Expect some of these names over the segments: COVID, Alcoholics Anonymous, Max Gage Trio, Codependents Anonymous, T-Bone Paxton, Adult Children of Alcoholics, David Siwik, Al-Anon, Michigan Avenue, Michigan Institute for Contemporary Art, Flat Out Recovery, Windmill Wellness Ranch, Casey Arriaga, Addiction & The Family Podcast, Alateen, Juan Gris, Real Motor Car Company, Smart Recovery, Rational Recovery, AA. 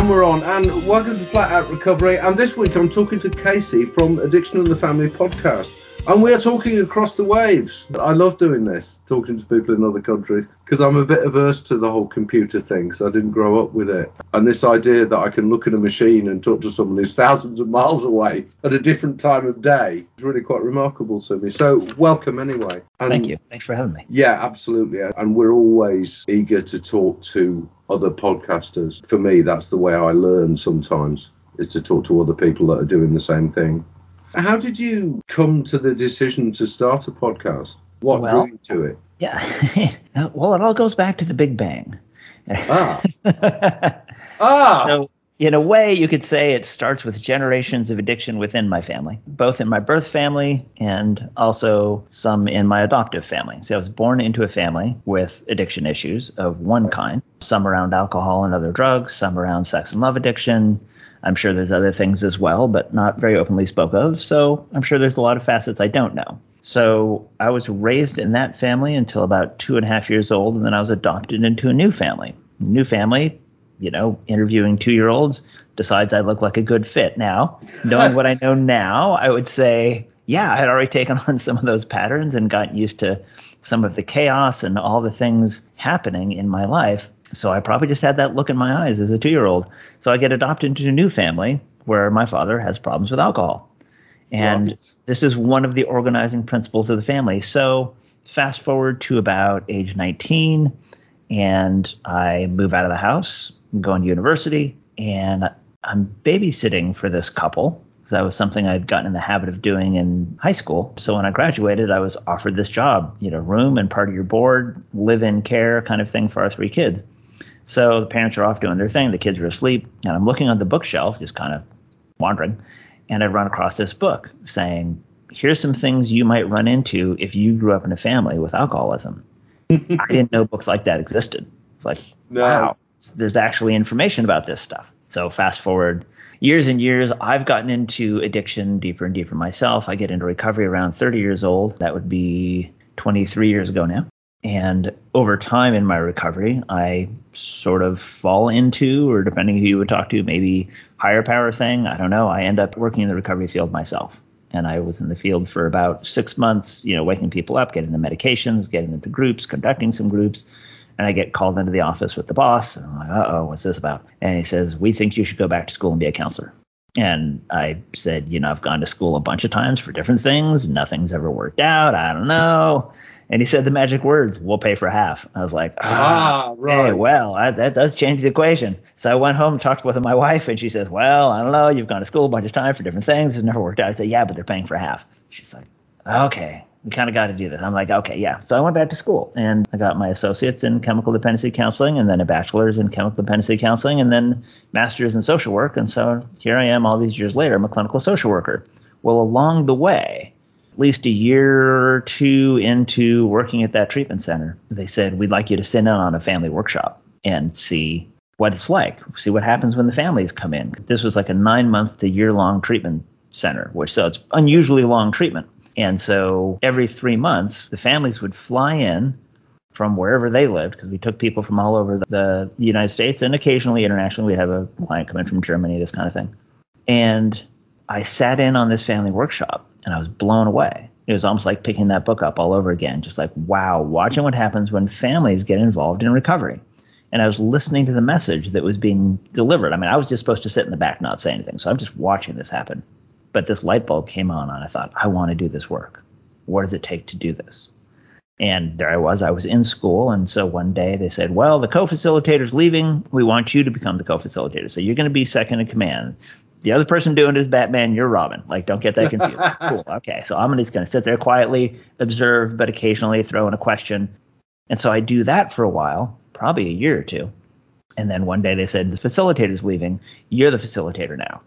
And we're on, and welcome to Flat Out Recovery, and this week I'm talking to Casey from Addiction and the Family Podcast, and we are talking across the waves. I love doing this, talking to people in other countries, because I'm a bit averse to the whole computer thing, so I didn't grow up with it. And this idea that I can look at a machine and talk to someone who's thousands of miles away at a different time of day is really quite remarkable to me. So welcome anyway. And thank you. Thanks for having me. Yeah, absolutely. And we're always eager to talk to other podcasters. For me, that's the way I learn sometimes, is to talk to other people that are doing the same thing. How did you come to the decision to start a podcast? What drew you to it? Yeah. Well, it all goes back to the Big Bang. So, in a way, you could say it starts with generations of addiction within my family, both in my birth family and also some in my adoptive family. So I was born into a family with addiction issues of one kind, some around alcohol and other drugs, some around sex and love addiction. I'm sure there's other things as well, but not very openly spoke of. So I'm sure there's a lot of facets I don't know. So I was raised in that family until about 2.5 years old, and then I was adopted into a new family. New family, you know, interviewing 2-year-olds, decides I look like a good fit. Now, knowing what I know now, I would say, yeah, I had already taken on some of those patterns and gotten used to some of the chaos and all the things happening in my life. So I probably just had that look in my eyes as a 2-year-old. So I get adopted into a new family where my father has problems with alcohol. And this is one of the organizing principles of the family. So fast forward to about age 19, and I move out of the house, go to university, and I'm babysitting for this couple. That was something I'd gotten in the habit of doing in high school. So when I graduated, I was offered this job, you know, room and part of your board, live in care kind of thing for our 3 kids. So the parents are off doing their thing. The kids are asleep, and I'm looking on the bookshelf, just kind of wandering. And I run across this book saying, here's some things you might run into if you grew up in a family with alcoholism. I didn't know books like that existed. It's like, wow, there's actually information about this stuff. So fast forward years and years, I've gotten into addiction deeper and deeper myself. I get into recovery around 30 years old. That would be 23 years ago now. And over time in my recovery, I sort of fall into, or depending who you would talk to, maybe higher power thing. I don't know. I end up working in the recovery field myself. And I was in the field for about 6 months, you know, waking people up, getting them medications, getting them to groups, conducting some groups. And I get called into the office with the boss. And I'm like, uh-oh, what's this about? And he says, we think you should go back to school and be a counselor. And I said, you know, I've gone to school a bunch of times for different things. Nothing's ever worked out. I don't know. And he said the magic words, we'll pay for half. I was like, right. Hey, well, that does change the equation. So I went home and talked with my wife, and she says, well, I don't know. You've gone to school a bunch of times for different things. It's never worked out. I said, yeah, but they're paying for half. She's like, okay. We kind of got to do this. I'm like, okay, yeah. So I went back to school, and I got my associates in chemical dependency counseling, and then a bachelor's in chemical dependency counseling, and then master's in social work. And so here I am all these years later. I'm a clinical social worker. Well, along the way, at least a year or two into working at that treatment center, they said, we'd like you to sit in on a family workshop and see what it's like, see what happens when the families come in. This was like a 9-month to year-long treatment center, which so it's unusually long treatment. And so every 3 months, the families would fly in from wherever they lived, because we took people from all over the United States and occasionally internationally. We'd have a client come in from Germany, this kind of thing. And I sat in on this family workshop, and I was blown away. It was almost like picking that book up all over again, just like, wow, watching what happens when families get involved in recovery. And I was listening to the message that was being delivered. I mean, I was just supposed to sit in the back, not say anything. So I'm just watching this happen. But this light bulb came on, and I thought, I want to do this work. What does it take to do this? And there I was in school. And so one day they said, well, the co-facilitator's leaving. We want you to become the co-facilitator. So you're going to be second in command. The other person doing it is Batman. You're Robin. Like, don't get that confused. Cool. Okay. So I'm just going to sit there quietly, observe, but occasionally throw in a question. And so I do that for a while, probably a year or two. And then one day they said, the facilitator's leaving. You're the facilitator now.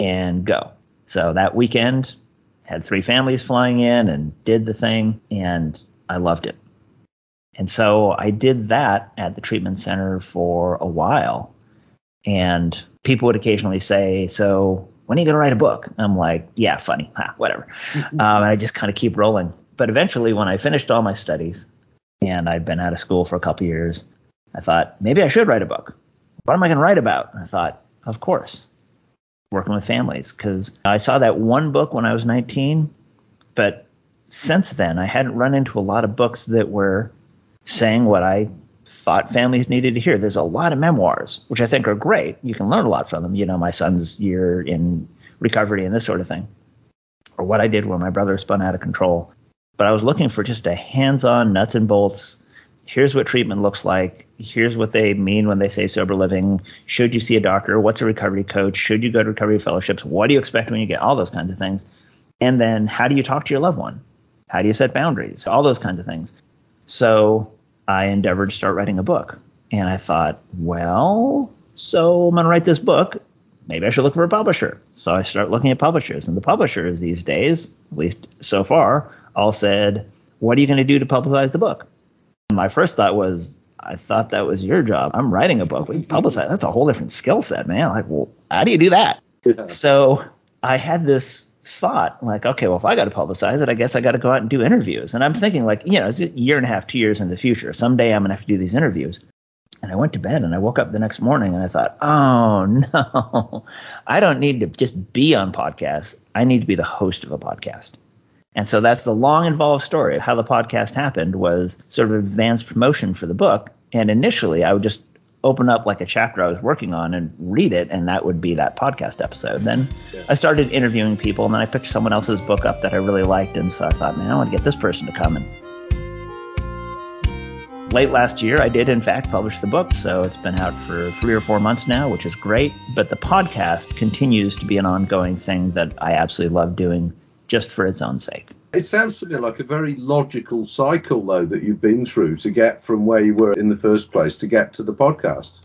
And go. So that weekend, had 3 families flying in and did the thing, and I loved it. And so I did that at the treatment center for a while, and people would occasionally say, so when are you going to write a book? I'm like, yeah, funny, whatever. And I just kind of keep rolling. But eventually, when I finished all my studies, and I'd been out of school for a couple years, I thought, maybe I should write a book. What am I going to write about? And I thought, of course, working with families, because I saw that one book when I was 19, but since then I hadn't run into a lot of books that were saying what I thought families needed to hear. There's a lot of memoirs, which I think are great. You can learn a lot from them. You know, my son's year in recovery and this sort of thing, or what I did when my brother spun out of control. But I was looking for just a hands-on, nuts and bolts. Here's what treatment looks like. Here's what they mean when they say sober living. Should you see a doctor? What's a recovery coach? Should you go to recovery fellowships? What do you expect when you get all those kinds of things? And then how do you talk to your loved one? How do you set boundaries? All those kinds of things. So I endeavored to start writing a book. And I thought, well, so I'm going to write this book. Maybe I should look for a publisher. So I start looking at publishers. And the publishers these days, at least so far, all said, what are you going to do to publicize the book? My first thought was, I thought that was your job. I'm writing a book. We publicize. That's a whole different skill set, man. Like, well, how do you do that? Yeah. So I had this thought, like, okay, well, if I got to publicize it, I guess I got to go out and do interviews. And I'm thinking, like, you know, it's a year and a half, 2 years in the future. Someday I'm going to have to do these interviews. And I went to bed and I woke up the next morning and I thought, oh, no, I don't need to just be on podcasts. I need to be the host of a podcast. And so that's the long, involved story of how the podcast happened, was sort of advanced promotion for the book. And initially, I would just open up like a chapter I was working on and read it, and that would be that podcast episode. Then I started interviewing people, and then I picked someone else's book up that I really liked. And so I thought, man, I want to get this person to come. And late last year, I did, in fact, publish the book. So it's been out for 3 or 4 months now, which is great. But the podcast continues to be an ongoing thing that I absolutely love doing, just for its own sake. It sounds to me like a very logical cycle, though, that you've been through to get from where you were in the first place to get to the podcast.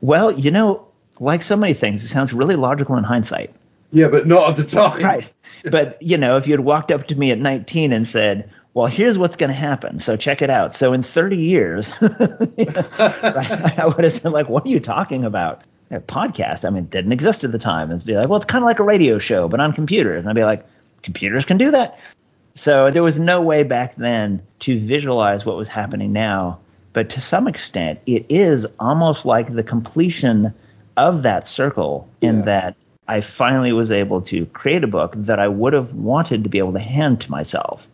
Well, you know, like so many things, it sounds really logical in hindsight. Yeah, but not at the time. Right. But, you know, if you had walked up to me at 19 and said, well, here's what's going to happen, so check it out. So in 30 years, I would have said, like, what are you talking about? A podcast, I mean, didn't exist at the time. And be like, well, it's kind of like a radio show, but on computers. And I'd be like, computers can do that. So there was no way back then to visualize what was happening now. But to some extent, it is almost like the completion of that circle in that I finally was able to create a book that I would have wanted to be able to hand to myself.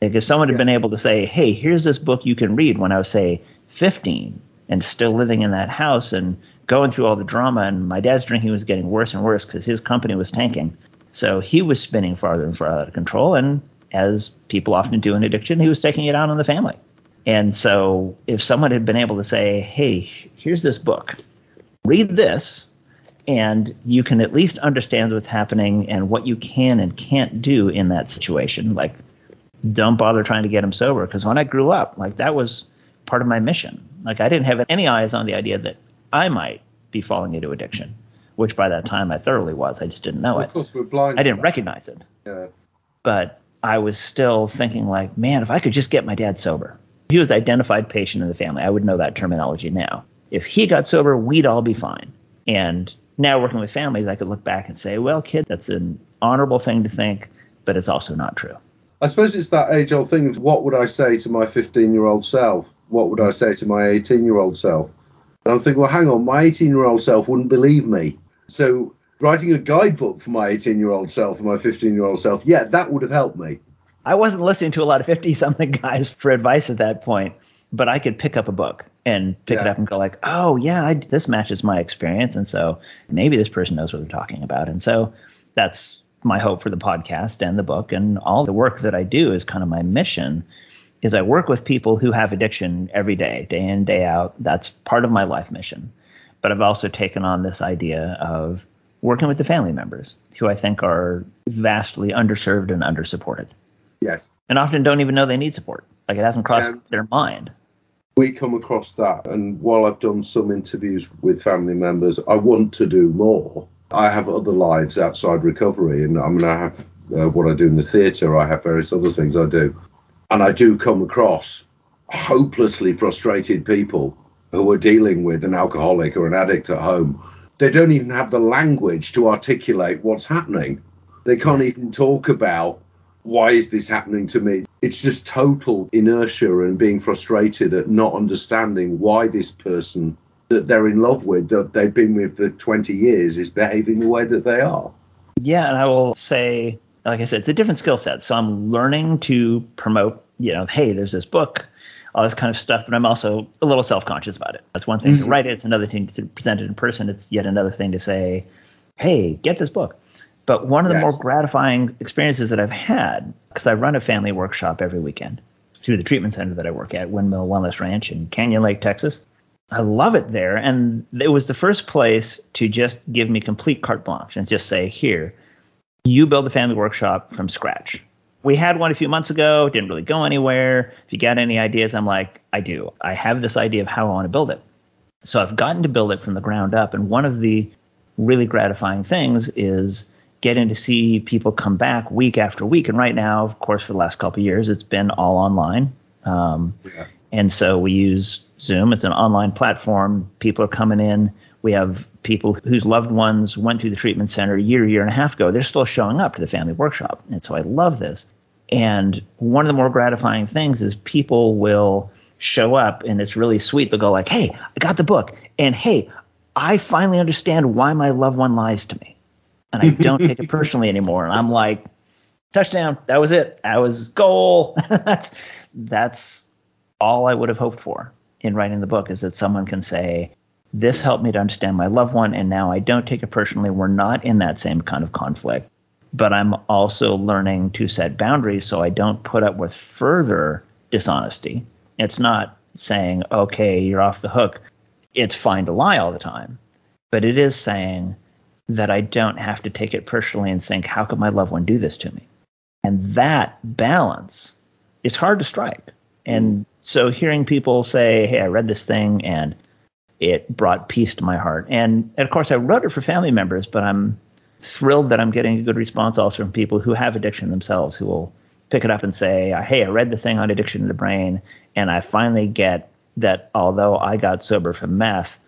Like if someone had been able to say, hey, here's this book you can read when I was, say, 15 and still living in that house and going through all the drama, and my dad's drinking was getting worse and worse because his company was tanking. So he was spinning farther and farther out of control, and as people often do in addiction, he was taking it out on the family. And so if someone had been able to say, hey, here's this book, read this, and you can at least understand what's happening and what you can and can't do in that situation. Like, don't bother trying to get him sober, because when I grew up, like, that was part of my mission. Like, I didn't have any eyes on the idea that I might be falling into addiction, which by that time I thoroughly was. I just didn't know it. Of course, we're blind. I didn't recognize it. Yeah. But I was still thinking, like, man, if I could just get my dad sober. He was the identified patient in the family. I would know that terminology now. If he got sober, we'd all be fine. And now working with families, I could look back and say, well, kid, that's an honorable thing to think, but it's also not true. I suppose it's that age-old thing of, what would I say to my 15-year-old self? What would I say to my 18-year-old self? And I'm thinking, well, hang on, my 18-year-old self wouldn't believe me. So writing a guidebook for my 18-year-old self and my 15-year-old self, yeah, that would have helped me. I wasn't listening to a lot of 50-something guys for advice at that point, but I could pick up a book and pick it up and go like, oh, yeah, this matches my experience. And so maybe this person knows what they're talking about. And so that's my hope for the podcast and the book. And all the work that I do is kind of my mission, is I work with people who have addiction every day, day in, day out. That's part of my life mission. But I've also taken on this idea of working with the family members, who I think are vastly underserved and undersupported. Yes. And often don't even know they need support. Like, it hasn't crossed their mind. We come across that. And while I've done some interviews with family members, I want to do more. I have other lives outside recovery. And I mean, I have what I do in the theatre. I have various other things I do. And I do come across hopelessly frustrated people who are dealing with an alcoholic or an addict at home. They don't even have the language to articulate what's happening. They can't even talk about, why is this happening to me? It's just total inertia and being frustrated at not understanding why this person that they're in love with, that they've been with for 20 years, is behaving the way that they are. Yeah, and I will say, like I said, it's a different skill set. So I'm learning to promote, hey, there's this book, all this kind of stuff, but I'm also a little self-conscious about it. That's one thing to write it. It's another thing to present it in person. It's yet another thing to say, hey, get this book. But one of the more gratifying experiences that I've had, because I run a family workshop every weekend through the treatment center that I work at, Windmill Wellness Ranch in Canyon Lake, Texas. I love it there. And it was the first place to just give me complete carte blanche and just say, here, you build the family workshop from scratch. We had one a few months ago, didn't really go anywhere. If you got any ideas, I'm like, I do. I have this idea of how I want to build it. So I've gotten to build it from the ground up. And one of the really gratifying things is getting to see people come back week after week. And right now, of course, for the last couple of years, it's been all online. And so we use Zoom. It's an online platform. People are coming in. We have people whose loved ones went through the treatment center a year and a half ago. They're still showing up to the family workshop. And so I love this. And one of the more gratifying things is people will show up, and it's really sweet. They'll go like, hey, I got the book. And hey, I finally understand why my loved one lies to me. And I don't take it personally anymore. And I'm like, touchdown. That was it. That was goal. That's all I would have hoped for in writing the book, is that someone can say, this helped me to understand my loved one, and now I don't take it personally. We're not in that same kind of conflict. But I'm also learning to set boundaries so I don't put up with further dishonesty. It's not saying, okay, you're off the hook. It's fine to lie all the time. But it is saying that I don't have to take it personally and think, how could my loved one do this to me? And that balance is hard to strike. And so hearing people say, hey, I read this thing and it brought peace to my heart. And of course, I wrote it for family members, but I'm thrilled that I'm getting a good response also from people who have addiction themselves, who will pick it up and say, hey, I read the thing on addiction to the brain, and I finally get that although I got sober from meth,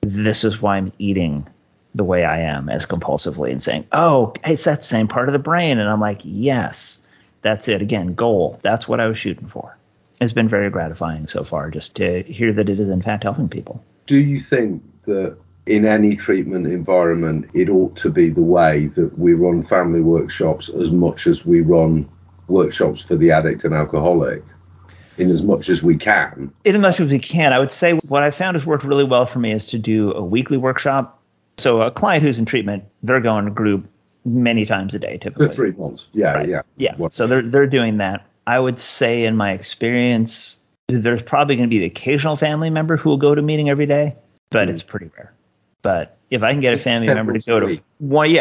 this is why I'm eating the way I am as compulsively, and saying, oh, it's that same part of the brain. And I'm like, yes, that's it. Again, goal. That's what I was shooting for. It's been very gratifying so far just to hear that it is, in fact, helping people. Do you think that in any treatment environment, it ought to be the way that we run family workshops as much as we run workshops for the addict and alcoholic, in as much as we can? In as much as we can. I would say what I found has worked really well for me is to do a weekly workshop. So a client who's in treatment, they're going to group many times a day, typically. For 3 months. Yeah. So they're doing that. I would say in my experience, there's probably going to be the occasional family member who will go to a meeting every day, but it's pretty rare. But if I can get a family member to go to one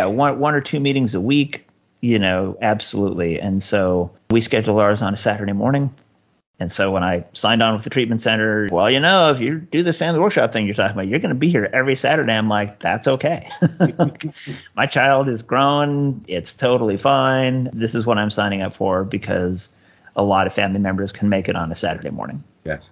or two meetings a week, absolutely. And so we schedule ours on a Saturday morning. And so when I signed on with the treatment center, well, if you do the family workshop thing you're talking about, you're going to be here every Saturday. I'm like, that's okay. My child is grown. It's totally fine. This is what I'm signing up for, because a lot of family members can make it on a Saturday morning. Yes.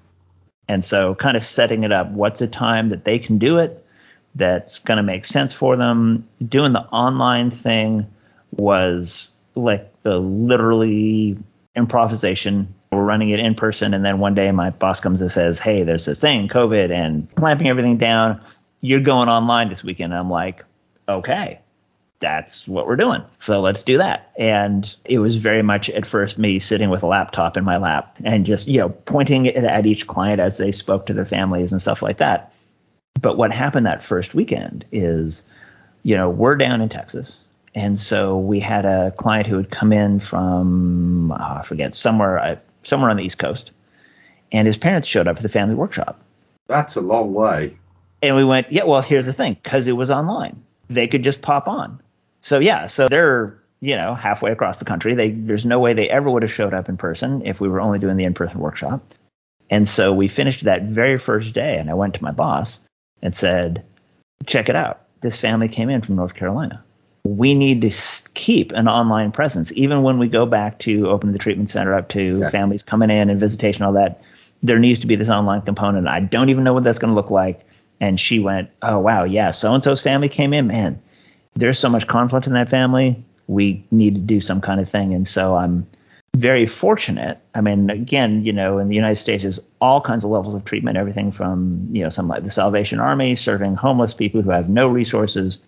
And so kind of setting it up, what's a time that they can do it that's going to make sense for them. Doing the online thing was like the literally improvisation. We're running it in person, and then one day my boss comes and says, hey, there's this thing, COVID, and clamping everything down. You're going online this weekend. I'm like, okay. That's what we're doing. So let's do that. And it was very much at first me sitting with a laptop in my lap and just, pointing it at each client as they spoke to their families and stuff like that. But what happened that first weekend is, we're down in Texas. And so we had a client who had come in from, somewhere on the East Coast. And his parents showed up for the family workshop. That's a long way. And we went, here's the thing, because it was online. They could just pop on. So they're, halfway across the country. There's no way they ever would have showed up in person if we were only doing the in-person workshop. And so we finished that very first day, and I went to my boss and said, check it out. This family came in from North Carolina. We need to keep an online presence. Even when we go back to open the treatment center up to families coming in and visitation, all that, there needs to be this online component. I don't even know what that's going to look like. And she went, oh, wow, yeah, so-and-so's family came in. Man, there's so much conflict in that family. We need to do some kind of thing. And so I'm very fortunate. I mean, again, you know, in the United States, there's all kinds of levels of treatment, everything from, you know, some like the Salvation Army serving homeless people who have no resources,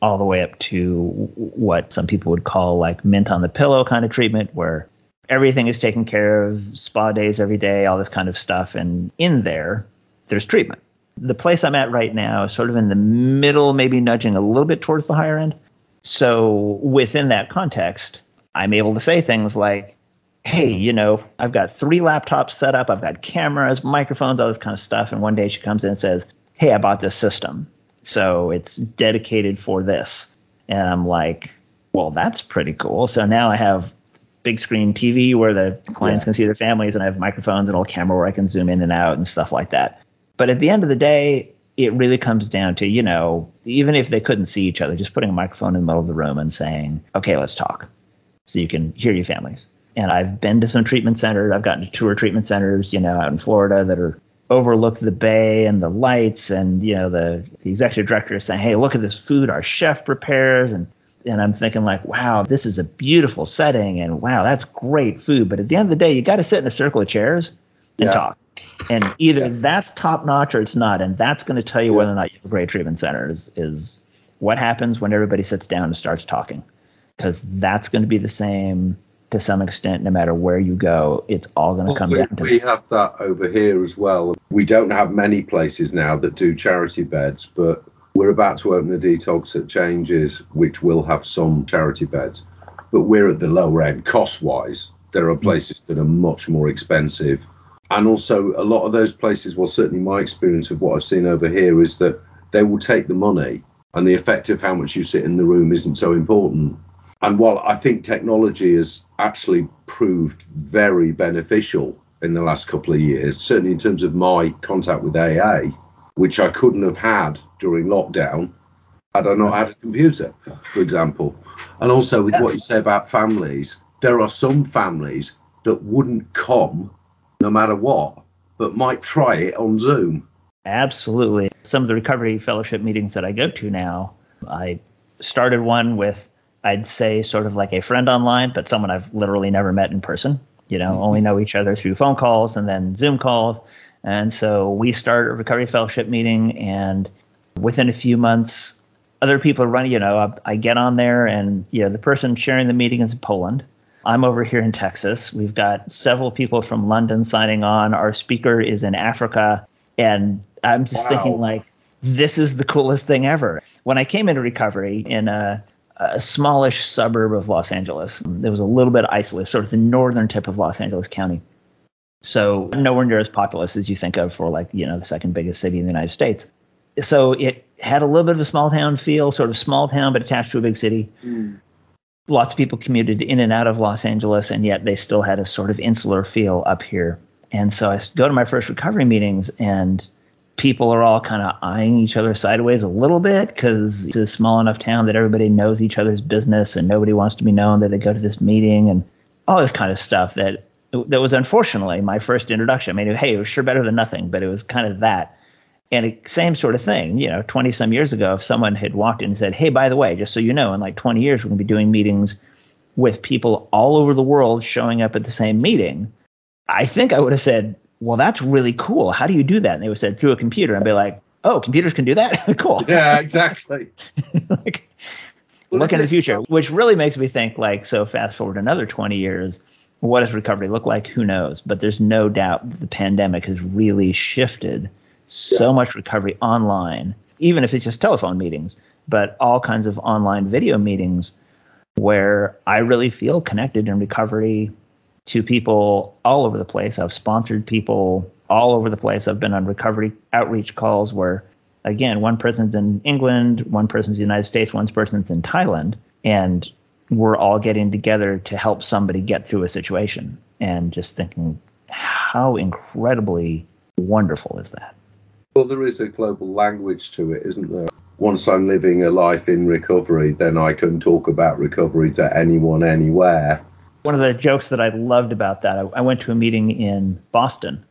all the way up to what some people would call like mint on the pillow kind of treatment, where everything is taken care of, spa days every day, all this kind of stuff. And in there, there's treatment. The place I'm at right now is sort of in the middle, maybe nudging a little bit towards the higher end. So within that context, I'm able to say things like, hey, you know, I've got 3 laptops set up. I've got cameras, microphones, all this kind of stuff. And one day she comes in and says, hey, I bought this system, so it's dedicated for this. And I'm like, well, that's pretty cool. So now I have big screen TV where the clients can see their families, and I have microphones and a little camera where I can zoom in and out and stuff like that. But at the end of the day, it really comes down to, you know, even if they couldn't see each other, just putting a microphone in the middle of the room and saying, okay, let's talk, so you can hear your families. And I've been to some treatment centers. I've gotten to tour treatment centers, you know, out in Florida that are overlook the bay and the lights, and, you know, the executive director is saying, hey, look at this food our chef prepares. And I'm thinking like, wow, this is a beautiful setting, and wow, that's great food. But at the end of the day, you got to sit in a circle of chairs and talk. And either that's top notch or it's not. And that's going to tell you whether or not you have a great treatment center is what happens when everybody sits down and starts talking. Because that's going to be the same to some extent, no matter where you go. It's all going to come down to. We have that over here as well. We don't have many places now that do charity beds, but we're about to open a detox at Changes, which will have some charity beds. But we're at the lower end cost-wise. There are places that are much more expensive. And also a lot of those places, well, certainly my experience of what I've seen over here is that they will take the money, and the effect of how much you sit in the room isn't so important. And while I think technology has actually proved very beneficial in the last couple of years, certainly in terms of my contact with AA, which I couldn't have had during lockdown had I not had a computer, for example. And also with what you say about families, there are some families that wouldn't come no matter what, but might try it on Zoom. Absolutely. Some of the recovery fellowship meetings that I go to now, I started one with, I'd say, sort of like a friend online, but someone I've literally never met in person, you know, only know each other through phone calls and then Zoom calls. And so we start a recovery fellowship meeting, and within a few months, other people are running, you know, I get on there, and, you know, the person sharing the meeting is in Poland. I'm over here in Texas. We've got several people from London signing on. Our speaker is in Africa. And I'm just thinking like, this is the coolest thing ever. When I came into recovery in a smallish suburb of Los Angeles, it was a little bit isolated, sort of the northern tip of Los Angeles County. So nowhere near as populous as you think of for like, you know, the second biggest city in the United States. So it had a little bit of a small town feel, sort of small town, but attached to a big city. Mm. Lots of people commuted in and out of Los Angeles, and yet they still had a sort of insular feel up here. And so I go to my first recovery meetings, and people are all kind of eyeing each other sideways a little bit, because it's a small enough town that everybody knows each other's business, and nobody wants to be known that they go to this meeting and all this kind of stuff that was unfortunately my first introduction. I mean, hey, it was sure better than nothing, but it was kind of that. And it, same sort of thing, you know, 20 some years ago, if someone had walked in and said, hey, by the way, just so you know, in like 20 years, we're going to be doing meetings with people all over the world showing up at the same meeting, I think I would have said, well, that's really cool. How do you do that? And they would have said, through a computer. And I'd be like, oh, computers can do that? Cool. Yeah, exactly. Like, look in the future, which really makes me think like, so fast forward another 20 years, what does recovery look like? Who knows? But there's no doubt that the pandemic has really shifted so much recovery online, even if it's just telephone meetings, but all kinds of online video meetings where I really feel connected in recovery to people all over the place. I've sponsored people all over the place. I've been on recovery outreach calls where, again, one person's in England, one person's in the United States, one person's in Thailand, and we're all getting together to help somebody get through a situation. And just thinking, how incredibly wonderful is that? Well, there is a global language to it, isn't there? Once I'm living a life in recovery, then I can talk about recovery to anyone, anywhere. One of the jokes that I loved about that, I went to a meeting in Boston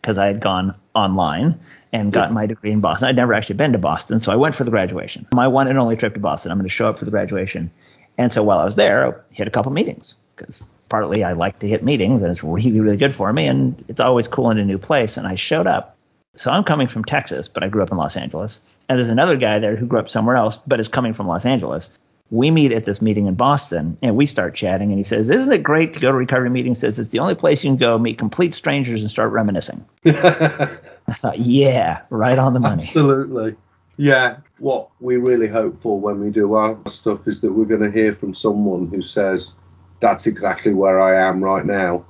because I had gone online and gotten my degree in Boston. I'd never actually been to Boston, so I went for the graduation. My one and only trip to Boston. I'm going to show up for the graduation. And so while I was there, I hit a couple meetings because partly I like to hit meetings, and it's really, really good for me, and it's always cool in a new place. And I showed up. So I'm coming from Texas, but I grew up in Los Angeles. And there's another guy there who grew up somewhere else, but is coming from Los Angeles. We meet at this meeting in Boston, and we start chatting, and he says, "Isn't it great to go to recovery meetings?" He says, "It's the only place you can go meet complete strangers and start reminiscing." I thought, yeah, right on the money. Absolutely. Yeah. What we really hope for when we do our stuff is that we're going to hear from someone who says, "That's exactly where I am right now,"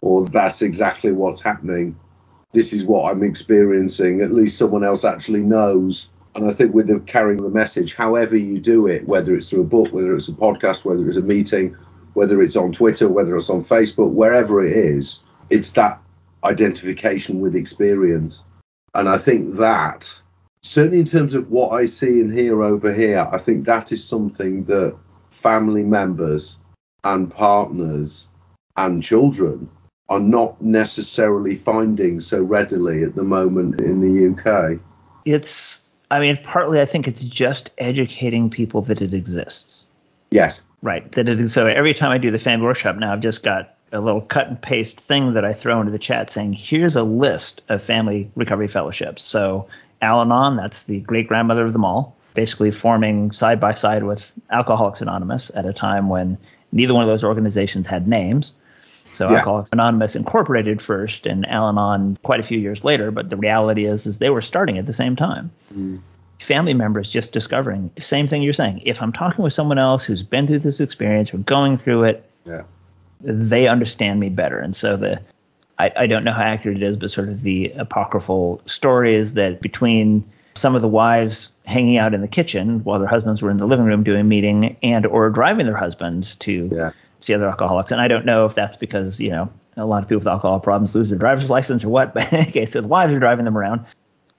or "That's exactly what's happening. This is what I'm experiencing." At least someone else actually knows. And I think with carrying the message, however you do it, whether it's through a book, whether it's a podcast, whether it's a meeting, whether it's on Twitter, whether it's on Facebook, wherever it is, it's that identification with experience. And I think that, certainly in terms of what I see and hear over here, I think that is something that family members and partners and children are not necessarily finding so readily at the moment in the UK. Partly I think it's just educating people that it exists. Yes. Right. So every time I do the family workshop now, I've just got a little cut and paste thing that I throw into the chat saying, here's a list of family recovery fellowships. So Al-Anon, that's the great-grandmother of them all, basically forming side by side with Alcoholics Anonymous at a time when neither one of those organizations had names. So yeah. Alcoholics Anonymous incorporated first and Al-Anon quite a few years later. But the reality is they were starting at the same time. Mm. Family members just discovering the same thing you're saying. If I'm talking with someone else who's been through this experience or going through it, yeah, they understand me better. And so I don't know how accurate it is, but sort of the apocryphal story is that between some of the wives hanging out in the kitchen while their husbands were in the living room doing a meeting and or driving their husbands to see other alcoholics. And I don't know if that's because, a lot of people with alcohol problems lose their driver's license or what. But okay, so the wives are driving them around.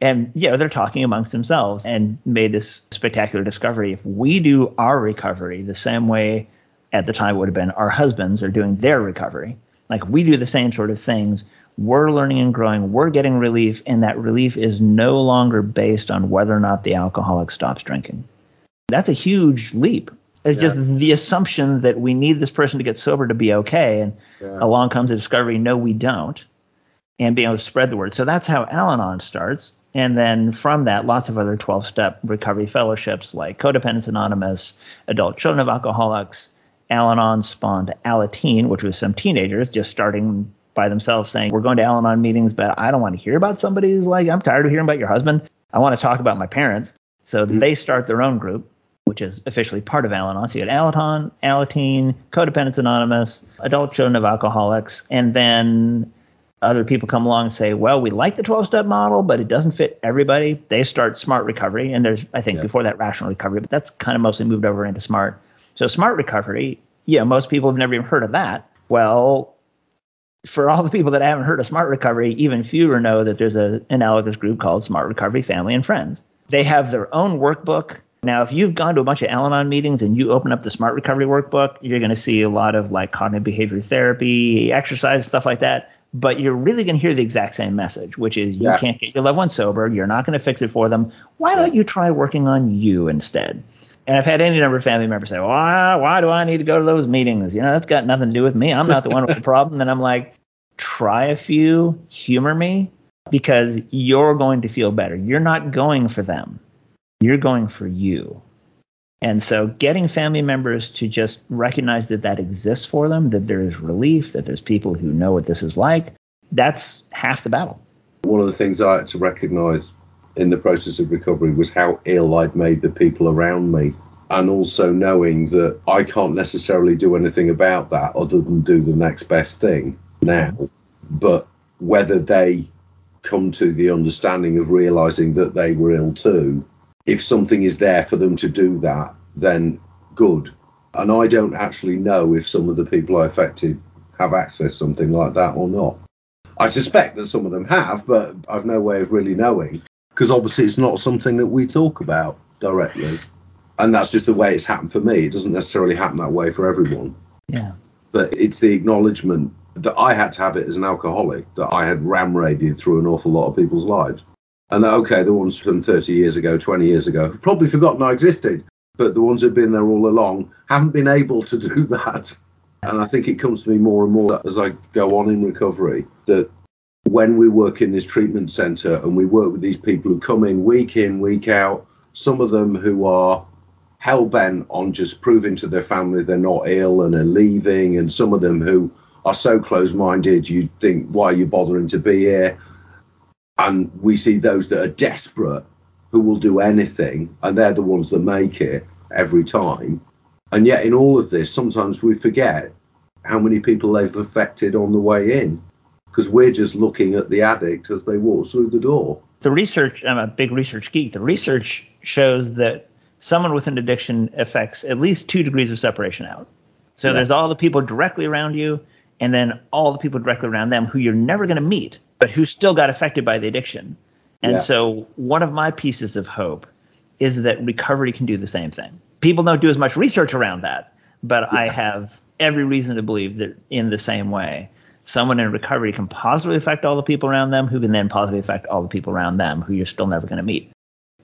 And, they're talking amongst themselves and made this spectacular discovery. If we do our recovery the same way at the time it would have been our husbands are doing their recovery, like we do the same sort of things, we're learning and growing, we're getting relief, and that relief is no longer based on whether or not the alcoholic stops drinking. That's a huge leap. It's just the assumption that we need this person to get sober to be okay, and along comes a discovery, no, we don't, and being able to spread the word. So that's how Al-Anon starts. And then from that, lots of other 12-step recovery fellowships like Codependents Anonymous, Adult Children of Alcoholics, Al-Anon spawned Alateen, which was some teenagers just starting by themselves saying, we're going to Al-Anon meetings, but I don't want to hear about somebody who's like, I'm tired of hearing about your husband. I want to talk about my parents. So they start their own group, which is officially part of Al-Anon. So you had Al-Anon, Alateen, Codependents Anonymous, Adult Children of Alcoholics, and then other people come along and say, well, we like the 12-step model, but it doesn't fit everybody. They start Smart Recovery, and there's, I think, before that, Rational Recovery, but that's kind of mostly moved over into Smart. So Smart Recovery, most people have never even heard of that. Well, for all the people that haven't heard of Smart Recovery, even fewer know that there's an analogous group called Smart Recovery Family and Friends. They have their own workbook. Now, if you've gone to a bunch of Al-Anon meetings and you open up the Smart Recovery workbook, you're going to see a lot of like cognitive behavior therapy, exercise, stuff like that. But you're really going to hear the exact same message, which is you can't get your loved one sober. You're not going to fix it for them. Why don't you try working on you instead? And I've had any number of family members say, why do I need to go to those meetings? That's got nothing to do with me. I'm not the one with the problem. And I'm like, try a few, humor me, because you're going to feel better. You're not going for them. You're going for you. And so getting family members to just recognize that exists for them, that there is relief, that there's people who know what this is like, that's half the battle. One of the things I had to recognize in the process of recovery was how ill I'd made the people around me. And also knowing that I can't necessarily do anything about that other than do the next best thing now. But whether they come to the understanding of realizing that they were ill too, if something is there for them to do that, then good. And I don't actually know if some of the people I affected have accessed something like that or not. I suspect that some of them have, but I've no way of really knowing, because obviously it's not something that we talk about directly. And that's just the way it's happened for me. It doesn't necessarily happen that way for everyone. Yeah. But it's the acknowledgement that I had to have it as an alcoholic, that I had ram-raided through an awful lot of people's lives. And the ones from 30 years ago, 20 years ago, have probably forgotten I existed. But the ones who've been there all along haven't been able to do that. And I think it comes to me more and more as I go on in recovery that when we work in this treatment centre and we work with these people who come in, week out, some of them who are hell-bent on just proving to their family they're not ill and are leaving, and some of them who are so close-minded you think, why are you bothering to be here? And we see those that are desperate who will do anything, and they're the ones that make it every time. And yet in all of this, sometimes we forget how many people they've affected on the way in, because we're just looking at the addict as they walk through the door. The research, I'm a big research geek, the research shows that someone with an addiction affects at least 2 degrees of separation out. So yeah. There's all the people directly around you, and then all the people directly around them who you're never going to meet, but who still got affected by the addiction. And so one of my pieces of hope is that recovery can do the same thing. People don't do as much research around that, but I have every reason to believe that in the same way, someone in recovery can positively affect all the people around them, who can then positively affect all the people around them who you're still never going to meet.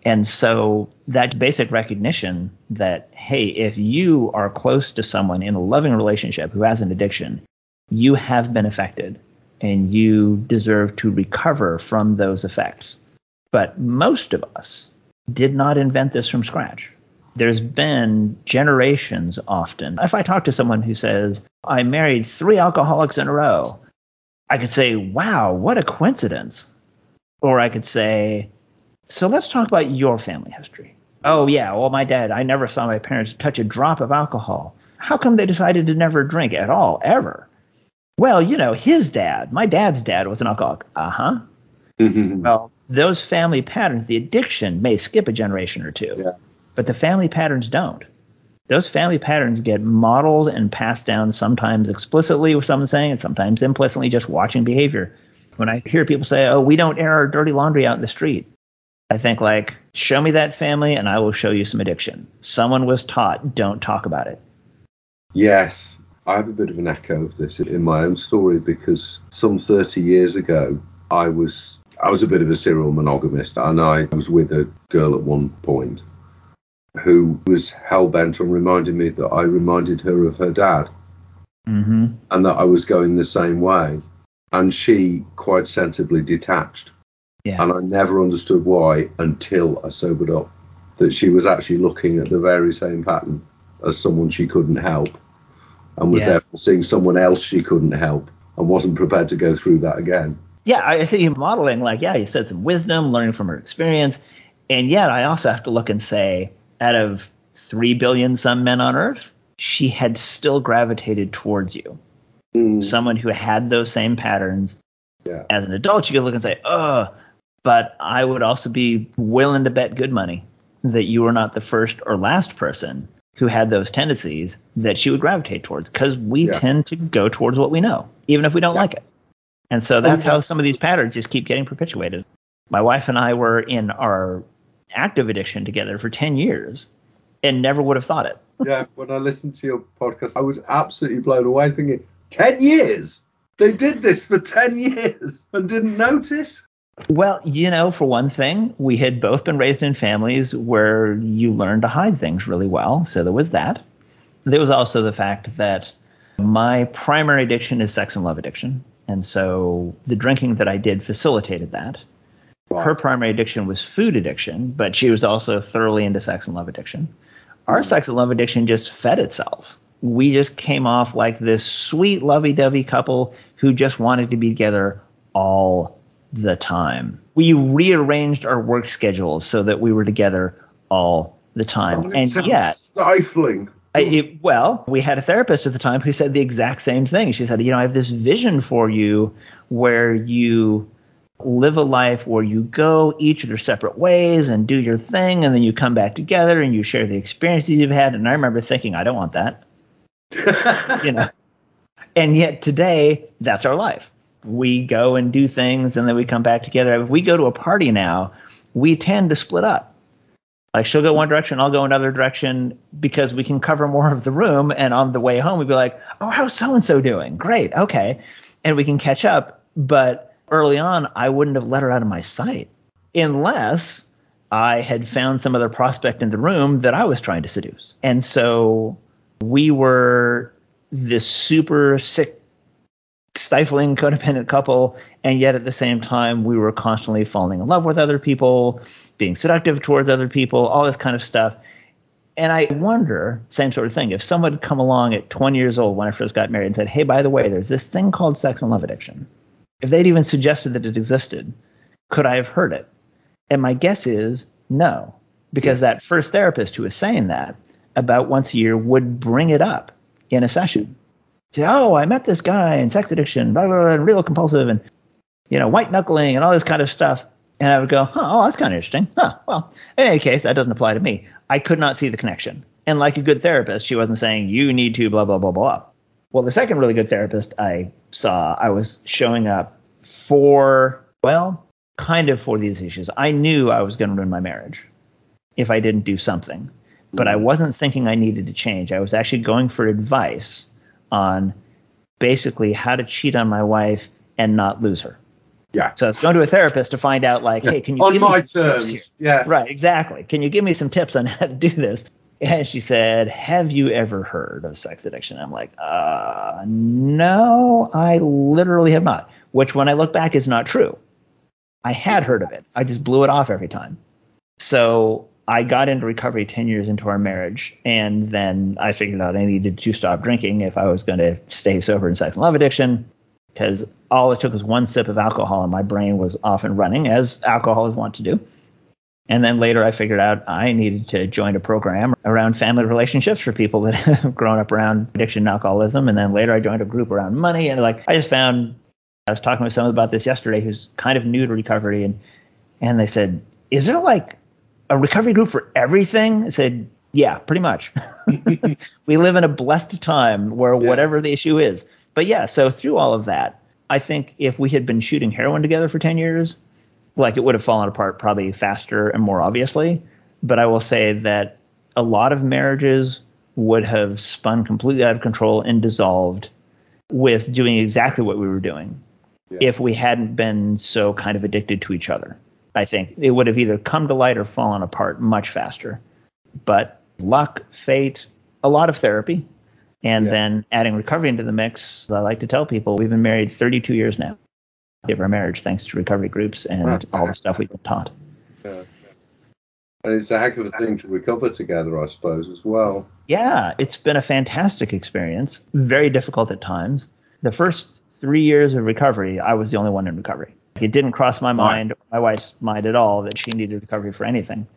And so that basic recognition that, hey, if you are close to someone in a loving relationship who has an addiction, you have been affected and you deserve to recover from those effects. But most of us did not invent this from scratch. There's been generations often. If I talk to someone who says, I married 3 alcoholics in a row, I could say, wow, what a coincidence. Or I could say, so let's talk about your family history. Oh, yeah, well, my dad, I never saw my parents touch a drop of alcohol. How come they decided to never drink at all, ever? Well, you know, his dad, my dad's dad was an alcoholic. Uh-huh. Mm-hmm. Well, those family patterns, the addiction may skip a generation or two, but the family patterns don't. Those family patterns get modeled and passed down, sometimes explicitly with someone saying it, sometimes implicitly just watching behavior. When I hear people say, oh, we don't air our dirty laundry out in the street, I think like, show me that family and I will show you some addiction. Someone was taught, don't talk about it. Yes. I have a bit of an echo of this in my own story, because some 30 years ago, I was a bit of a serial monogamist, and I was with a girl at one point who was hell-bent on reminding me that I reminded her of her dad, mm-hmm. and that I was going the same way. And she quite sensibly detached. Yeah. And I never understood why until I sobered up, that she was actually looking at the very same pattern as someone she couldn't help, and was therefore seeing someone else she couldn't help and wasn't prepared to go through that again. Yeah, I see you modeling like, yeah, you said some wisdom, learning from her experience. And yet I also have to look and say, out of 3 billion some men on earth, she had still gravitated towards you. Mm. Someone who had those same patterns. Yeah. As an adult, you could look and say, oh, but I would also be willing to bet good money that you were not the first or last person who had those tendencies that she would gravitate towards, because we tend to go towards what we know, even if we don't like it. And so that's how some of these patterns just keep getting perpetuated. My wife and I were in our active addiction together for 10 years and never would have thought it. When I listened to your podcast, I was absolutely blown away thinking, 10 years? They did this for 10 years and didn't notice? Well, you know, for one thing, we had both been raised in families where you learn to hide things really well. So there was that. There was also the fact that my primary addiction is sex and love addiction. And so the drinking that I did facilitated that. Wow. Her primary addiction was food addiction, but she was also thoroughly into sex and love addiction. Our sex and love addiction just fed itself. We just came off like this sweet lovey-dovey couple who just wanted to be together all the time. We rearranged our work schedules so that we were together all the time. Oh, and yet, stifling. We had a therapist at the time who said the exact same thing. She said, you know, I have this vision for you where you live a life where you go each of their separate ways and do your thing, and then you come back together and you share the experiences you've had. And I remember thinking, I don't want that. You know. And yet today, that's our life. We go and do things, and then we come back together. If we go to a party now, we tend to split up. Like, she'll go one direction, I'll go another direction, because we can cover more of the room. And on the way home, we'd be like, oh, how's so-and-so doing? Great. Okay. And we can catch up. But early on, I wouldn't have let her out of my sight unless I had found some other prospect in the room that I was trying to seduce. And so we were this super sick, stifling codependent couple, and yet at the same time we were constantly falling in love with other people, being seductive towards other people, all this kind of stuff. And I wonder, same sort of thing, if someone had come along at 20 years old when I first got married and said, hey, by the way, there's this thing called sex and love addiction. If they'd even suggested that it existed, could I have heard it? And my guess is no, because that first therapist who was saying that about once a year would bring it up in a session. Say, oh, I met this guy and sex addiction, blah, blah, blah, and real compulsive and, you know, white knuckling and all this kind of stuff. And I would go, oh, that's kind of interesting. Huh. Well, in any case, that doesn't apply to me. I could not see the connection. And like a good therapist, she wasn't saying you need to blah, blah, blah, blah. Well, the second really good therapist I saw, I was showing up for, well, kind of for these issues. I knew I was going to ruin my marriage if I didn't do something. But I wasn't thinking I needed to change. I was actually going for advice on basically how to cheat on my wife and not lose her. Yeah. So I was going to a therapist to find out, like, hey, can you give me some tips here? Yeah. Right, exactly. Can you give me some tips on how to do this? And she said, have you ever heard of sex addiction? I'm like, no, I literally have not. Which, when I look back, is not true. I had heard of it. I just blew it off every time. So I got into recovery 10 years into our marriage, and then I figured out I needed to stop drinking if I was going to stay sober in sex and love addiction, because all it took was one sip of alcohol, and my brain was off and running, as alcohol is wont to do. And then later I figured out I needed to join a program around family relationships for people that have grown up around addiction and alcoholism. And then later I joined a group around money. And like, I just found, I was talking with someone about this yesterday who's kind of new to recovery. And they said, is there like a recovery group for everything? I said, yeah, pretty much. We live in a blessed time where whatever the issue is. But yeah, so through all of that, I think if we had been shooting heroin together for 10 years, like, it would have fallen apart probably faster and more obviously. But I will say that a lot of marriages would have spun completely out of control and dissolved with doing exactly what we were doing if we hadn't been so kind of addicted to each other. I think it would have either come to light or fallen apart much faster. But luck, fate, a lot of therapy, and then adding recovery into the mix. I like to tell people we've been married 32 years now. Of our marriage, thanks to recovery groups and all the stuff we've been taught. Yeah. And it's a heck of a thing to recover together, I suppose, as well. Yeah, it's been a fantastic experience. Very difficult at times. The first 3 years of recovery, I was the only one in recovery. It didn't cross my mind, or my wife's mind at all, that she needed recovery for anything.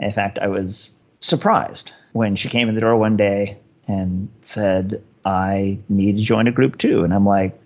In fact, I was surprised when she came in the door one day and said, I need to join a group too. And I'm like,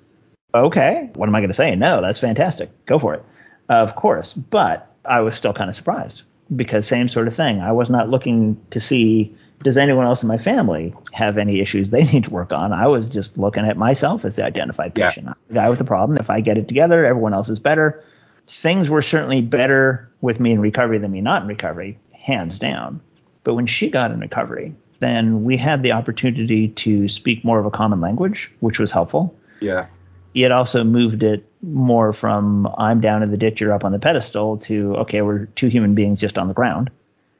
okay, what am I going to say? No, that's fantastic. Go for it. Of course. But I was still kind of surprised because same sort of thing. I was not looking to see, does anyone else in my family have any issues they need to work on? I was just looking at myself as the identified patient. I'm the guy with the problem. If I get it together, everyone else is better. Things were certainly better with me in recovery than me not in recovery, hands down. But when she got in recovery, then we had the opportunity to speak more of a common language, which was helpful. Yeah. It also moved it more from I'm down in the ditch, you're up on the pedestal to, okay, we're two human beings just on the ground.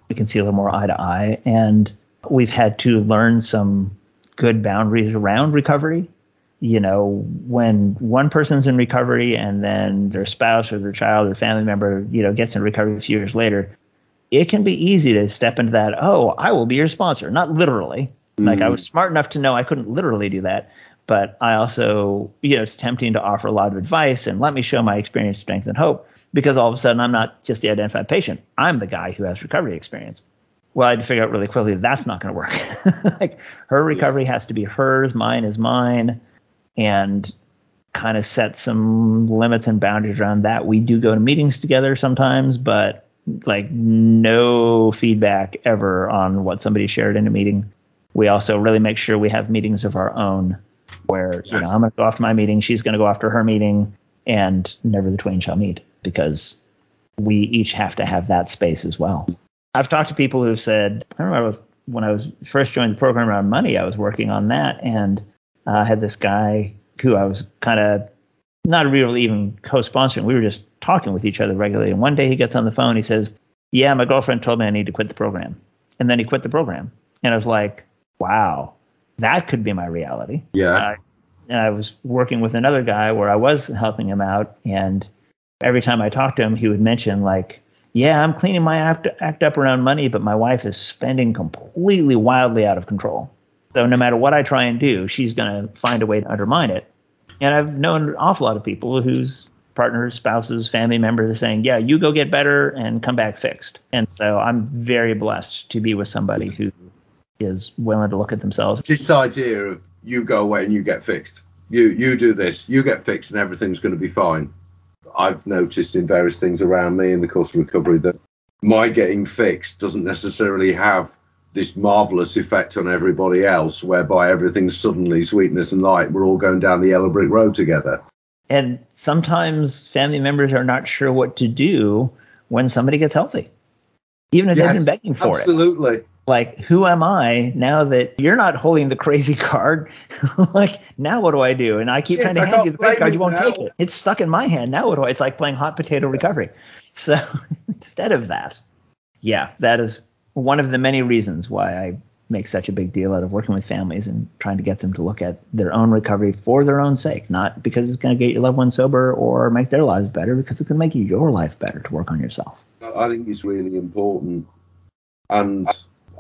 We can see a little more eye to eye. And we've had to learn some good boundaries around recovery. You know, when one person's in recovery and then their spouse or their child or family member, you know, gets in recovery a few years later, it can be easy to step into that. Oh, I will be your sponsor. Not literally. Like, I was smart enough to know I couldn't literally do that. But I also, you know, it's tempting to offer a lot of advice and let me show my experience, strength, and hope, because all of a sudden I'm not just the identified patient. I'm the guy who has recovery experience. Well, I had to figure out really quickly that's not going to work. Like, her recovery has to be hers, mine is mine, and kind of set some limits and boundaries around that. We do go to meetings together sometimes, but like no feedback ever on what somebody shared in a meeting. We also really make sure we have meetings of our own, where, you know, I'm going to go after my meeting, she's going to go after her meeting, and never the twain shall meet, because we each have to have that space as well. I've talked to people who've said, I remember when I was first joined the program around money, I was working on that, and I had this guy who I was kind of not really even co-sponsoring. We were just talking with each other regularly. And one day he gets on the phone, he says, yeah, my girlfriend told me I need to quit the program. And then he quit the program. And I was like, wow. that could be my reality. Yeah. And I was working with another guy where I was helping him out, and every time I talked to him, he would mention like, yeah, I'm cleaning my act up around money, but my wife is spending completely wildly out of control. So no matter what I try and do, she's going to find a way to undermine it. And I've known an awful lot of people whose partners, spouses, family members are saying, yeah, you go get better and come back fixed. And so I'm very blessed to be with somebody who is willing to look at themselves. This idea of you go away and you get fixed. You do this, you get fixed, and everything's going to be fine. I've noticed in various things around me in the course of recovery that my getting fixed doesn't necessarily have this marvellous effect on everybody else, whereby everything's suddenly sweetness and light. We're all going down the yellow brick road together. And sometimes family members are not sure what to do when somebody gets healthy, even if they've been begging for it. Absolutely. Like, who am I now that you're not holding the crazy card? Like, now what do I do? And I keep trying to hand you the crazy card. You won't take it. It's stuck in my hand. Now what do I? It's like playing hot potato recovery. So instead of that, that is one of the many reasons why I make such a big deal out of working with families and trying to get them to look at their own recovery for their own sake, not because it's going to get your loved one sober or make their lives better, because it's going to make your life better to work on yourself. I think it's really important. And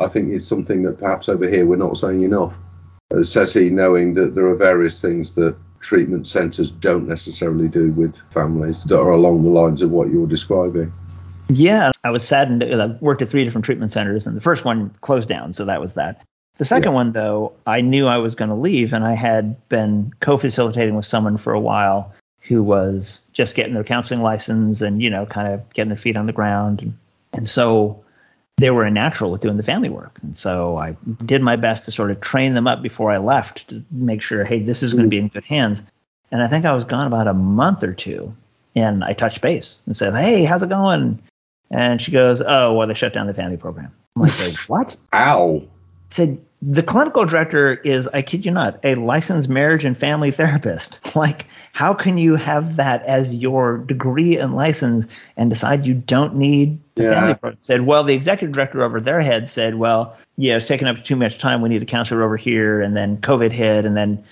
I think it's something that perhaps over here we're not saying enough. As Ceci, knowing that there are various things that treatment centres don't necessarily do with families that are along the lines of what you're describing. Yeah, I was saddened because I worked at 3 different treatment centres, and the first one closed down, so that was that. The second one, though, I knew I was going to leave, and I had been co-facilitating with someone for a while who was just getting their counselling licence and, you know, kind of getting their feet on the ground. And so they were a natural with doing the family work. And so I did my best to sort of train them up before I left to make sure, hey, this is going to be in good hands. And I think I was gone about a month or two, and I touched base and said, hey, how's it going? And she goes, oh, well, they shut down the family program. I'm like, hey, what? Ow. Said, the clinical director is, I kid you not, a licensed marriage and family therapist. Like, how can you have that as your degree and license and decide you don't need the family program? Said, well, the executive director over their head said, well, yeah, it's taking up too much time. We need a counselor over here. And then COVID hit. And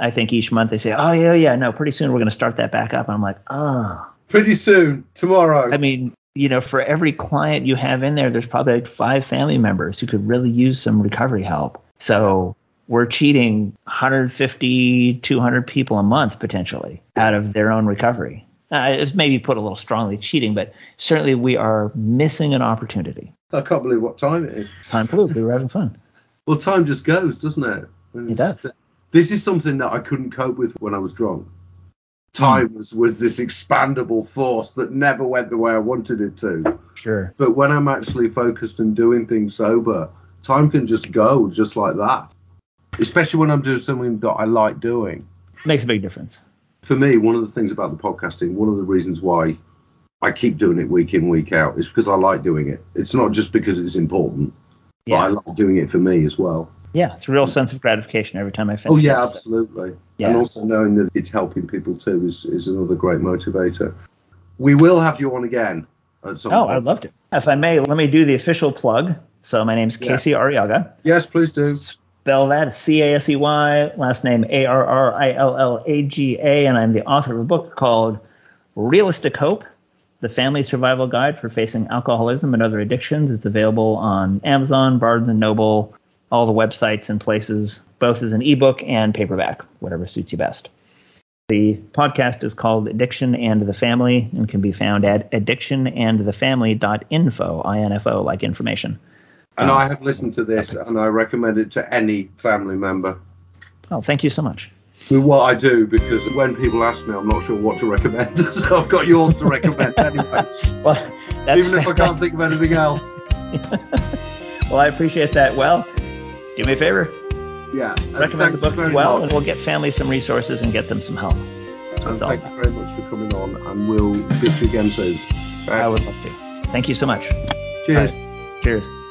I think each month they say, oh, yeah, no, pretty soon we're going to start that back up. And I'm like, oh. Pretty soon, tomorrow. I mean, you know, for every client you have in there, there's probably like 5 family members who could really use some recovery help. So we're cheating 150, 200 people a month potentially out of their own recovery. It's maybe put a little strongly cheating, but certainly we are missing an opportunity. I can't believe what time it is. Time flew. We were having fun. Well, time just goes, doesn't it? It does. This is something that I couldn't cope with when I was drunk. Time was this expandable force that never went the way I wanted it to. Sure. But when I'm actually focused and doing things sober, time can just go just like that, especially when I'm doing something that I like doing. Makes a big difference. For me, one of the things about the podcasting, one of the reasons why I keep doing it week in, week out is because I like doing it. It's not just because it's important, but I like doing it for me as well. Yeah, it's a real sense of gratification every time I finish. Oh, yeah, absolutely. Yeah. And also knowing that it's helping people too is another great motivator. We will have you on again at some point. Oh, I'd love to. If I may, let me do the official plug. So my name's Casey Arriaga. Yes, please do. Spell that, C-A-S-E-Y, last name A-R-R-I-L-L-A-G-A, and I'm the author of a book called Realistic Hope, The Family Survival Guide for Facing Alcoholism and Other Addictions. It's available on Amazon, Barnes & Noble, all the websites and places, both as an ebook and paperback, whatever suits you best. The podcast is called Addiction and the Family and can be found at addictionandthefamily.info, I-N-F-O, like information. And I have listened to this and I recommend it to any family member. Oh, thank you so much. Well, what I do, because when people ask me, I'm not sure what to recommend. So I've got yours to recommend anyway. Well, that's even if I can't think of anything else. Well, I appreciate that. Well, do me a favor. Yeah. Recommend the book as well, and we'll get families some resources and get them some help. And thank you very much for coming on, and we'll see you again soon. Bye. I would love to. Thank you so much. Cheers. Right. Cheers.